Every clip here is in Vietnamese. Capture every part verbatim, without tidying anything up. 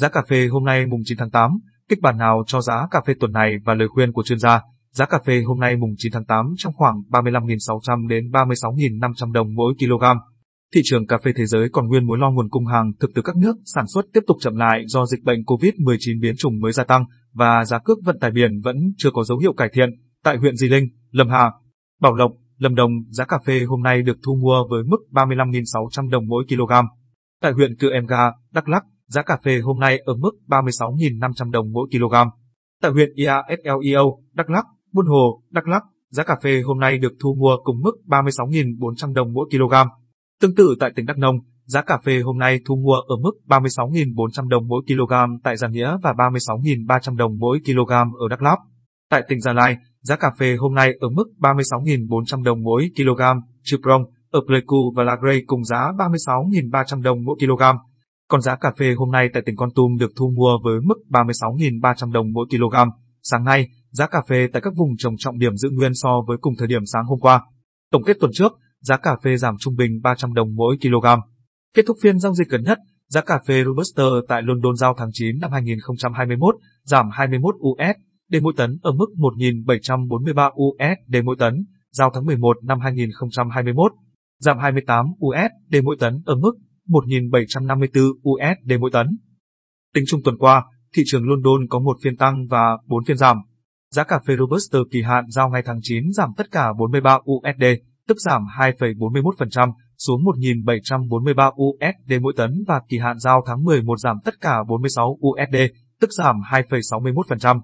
Giá cà phê hôm nay mùng chín tháng tám, kịch bản nào cho giá cà phê tuần này và lời khuyên của chuyên gia. Giá cà phê hôm nay mùng chín tháng tám trong khoảng ba mươi lăm nghìn sáu trăm đến ba mươi sáu nghìn năm trăm đồng mỗi kg. Thị trường cà phê thế giới còn nguyên mối lo nguồn cung hàng thực từ các nước sản xuất tiếp tục chậm lại do dịch bệnh covid mười chín biến chủng mới gia tăng và giá cước vận tải biển vẫn chưa có dấu hiệu cải thiện. Tại huyện Di Linh, Lâm Hà, Bảo Lộc, Lâm Đồng, giá cà phê hôm nay được thu mua với mức ba mươi lăm nghìn sáu trăm đồng mỗi kg. Tại huyện Cư Em Ga, Đắk Lắk, giá cà phê hôm nay ở mức ba mươi sáu nghìn năm trăm đồng mỗi kg. Tại huyện Ia Sleo, Đắk Lắk, Buôn Hồ, Đắk Lắk, giá cà phê hôm nay được thu mua cùng mức ba mươi sáu nghìn bốn trăm đồng mỗi kg. Tương tự tại tỉnh Đắk Nông, giá cà phê hôm nay thu mua ở mức ba mươi sáu nghìn bốn trăm đồng mỗi kg tại Gia Nghĩa và ba mươi sáu nghìn ba trăm đồng mỗi kg ở Đắk Lắk. Tại tỉnh Gia Lai, giá cà phê hôm nay ở mức ba mươi sáu nghìn bốn trăm đồng mỗi kg, Chư Prong, ở Pleiku và La Grey cùng giá ba mươi sáu nghìn ba trăm đồng mỗi kg. Còn giá cà phê hôm nay tại tỉnh Kon Tum được thu mua với mức ba mươi sáu nghìn ba trăm đồng mỗi kg. Sáng nay, giá cà phê tại các vùng trồng trọng điểm giữ nguyên so với cùng thời điểm sáng hôm qua. Tổng kết tuần trước, giá cà phê giảm trung bình ba trăm đồng mỗi kg. Kết thúc phiên giao dịch gần nhất, giá cà phê Robusta tại London giao tháng chín năm hai nghìn không trăm hai mươi mốt giảm hai mươi mốt u ét đê mỗi tấn ở mức một nghìn bảy trăm bốn mươi ba u ét đê mỗi tấn, giao tháng mười một năm hai nghìn không trăm hai mươi mốt giảm hai mươi tám u ét đê mỗi tấn ở mức một nghìn bảy trăm năm mươi tư u ét đê mỗi tấn. Tính chung tuần qua, thị trường London có một phiên tăng và bốn phiên giảm. Giá cà phê Robusta kỳ hạn giao ngay tháng chín giảm tất cả bốn mươi ba u ét đê, tức giảm hai phẩy bốn mươi mốt phần trăm xuống một nghìn bảy trăm bốn mươi ba u ét đê mỗi tấn và kỳ hạn giao tháng mười một giảm tất cả bốn mươi sáu u ét đê, tức giảm hai phẩy sáu mươi mốt phần trăm,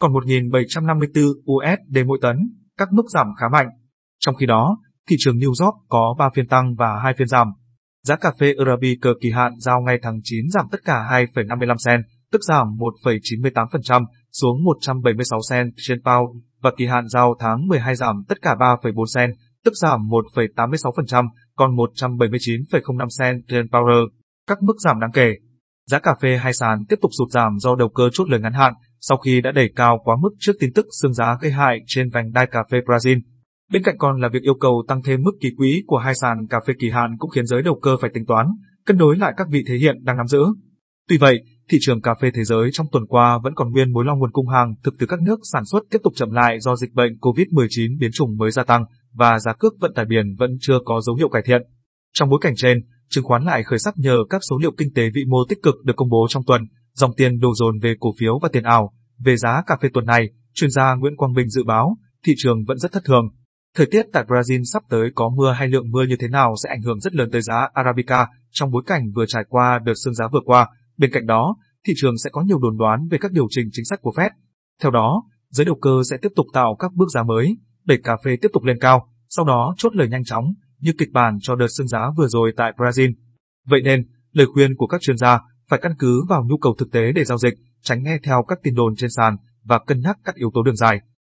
còn một nghìn bảy trăm năm mươi tư u ét đê mỗi tấn, các mức giảm khá mạnh. Trong khi đó, thị trường New York có ba phiên tăng và hai phiên giảm. Giá cà phê Arabica kỳ hạn giao ngay tháng chín giảm tất cả hai phẩy năm mươi lăm sen, tức giảm một phẩy chín mươi tám phần trăm xuống một trăm bảy mươi sáu sen trên pound và kỳ hạn giao tháng mười hai giảm tất cả ba phẩy bốn sen, tức giảm một phẩy tám mươi sáu phần trăm, còn một trăm bảy mươi chín phẩy không năm sen trên pound. Các mức giảm đáng kể. Giá cà phê hai sàn tiếp tục sụt giảm do đầu cơ chốt lời ngắn hạn sau khi đã đẩy cao quá mức trước tin tức xương giá gây hại trên vành đai cà phê Brazil. Bên cạnh còn là việc yêu cầu tăng thêm mức ký quỹ của hai sàn cà phê kỳ hạn cũng khiến giới đầu cơ phải tính toán, cân đối lại các vị thế hiện đang nắm giữ. Tuy vậy, thị trường cà phê thế giới trong tuần qua vẫn còn nguyên mối lo nguồn cung hàng thực từ các nước sản xuất tiếp tục chậm lại do dịch bệnh covid mười chín biến chủng mới gia tăng và giá cước vận tải biển vẫn chưa có dấu hiệu cải thiện. Trong bối cảnh trên, chứng khoán lại khởi sắc nhờ các số liệu kinh tế vĩ mô tích cực được công bố trong tuần, dòng tiền đổ dồn về cổ phiếu và tiền ảo. Về giá cà phê tuần này, chuyên gia Nguyễn Quang Bình dự báo thị trường vẫn rất thất thường. Thời tiết tại Brazil sắp tới có mưa hay lượng mưa như thế nào sẽ ảnh hưởng rất lớn tới giá Arabica trong bối cảnh vừa trải qua đợt sương giá vừa qua. Bên cạnh đó, thị trường sẽ có nhiều đồn đoán về các điều chỉnh chính sách của Fed. Theo đó, giới đầu cơ sẽ tiếp tục tạo các bước giá mới, đẩy cà phê tiếp tục lên cao, sau đó chốt lời nhanh chóng như kịch bản cho đợt sương giá vừa rồi tại Brazil. Vậy nên, lời khuyên của các chuyên gia phải căn cứ vào nhu cầu thực tế để giao dịch, tránh nghe theo các tin đồn trên sàn và cân nhắc các yếu tố đường dài.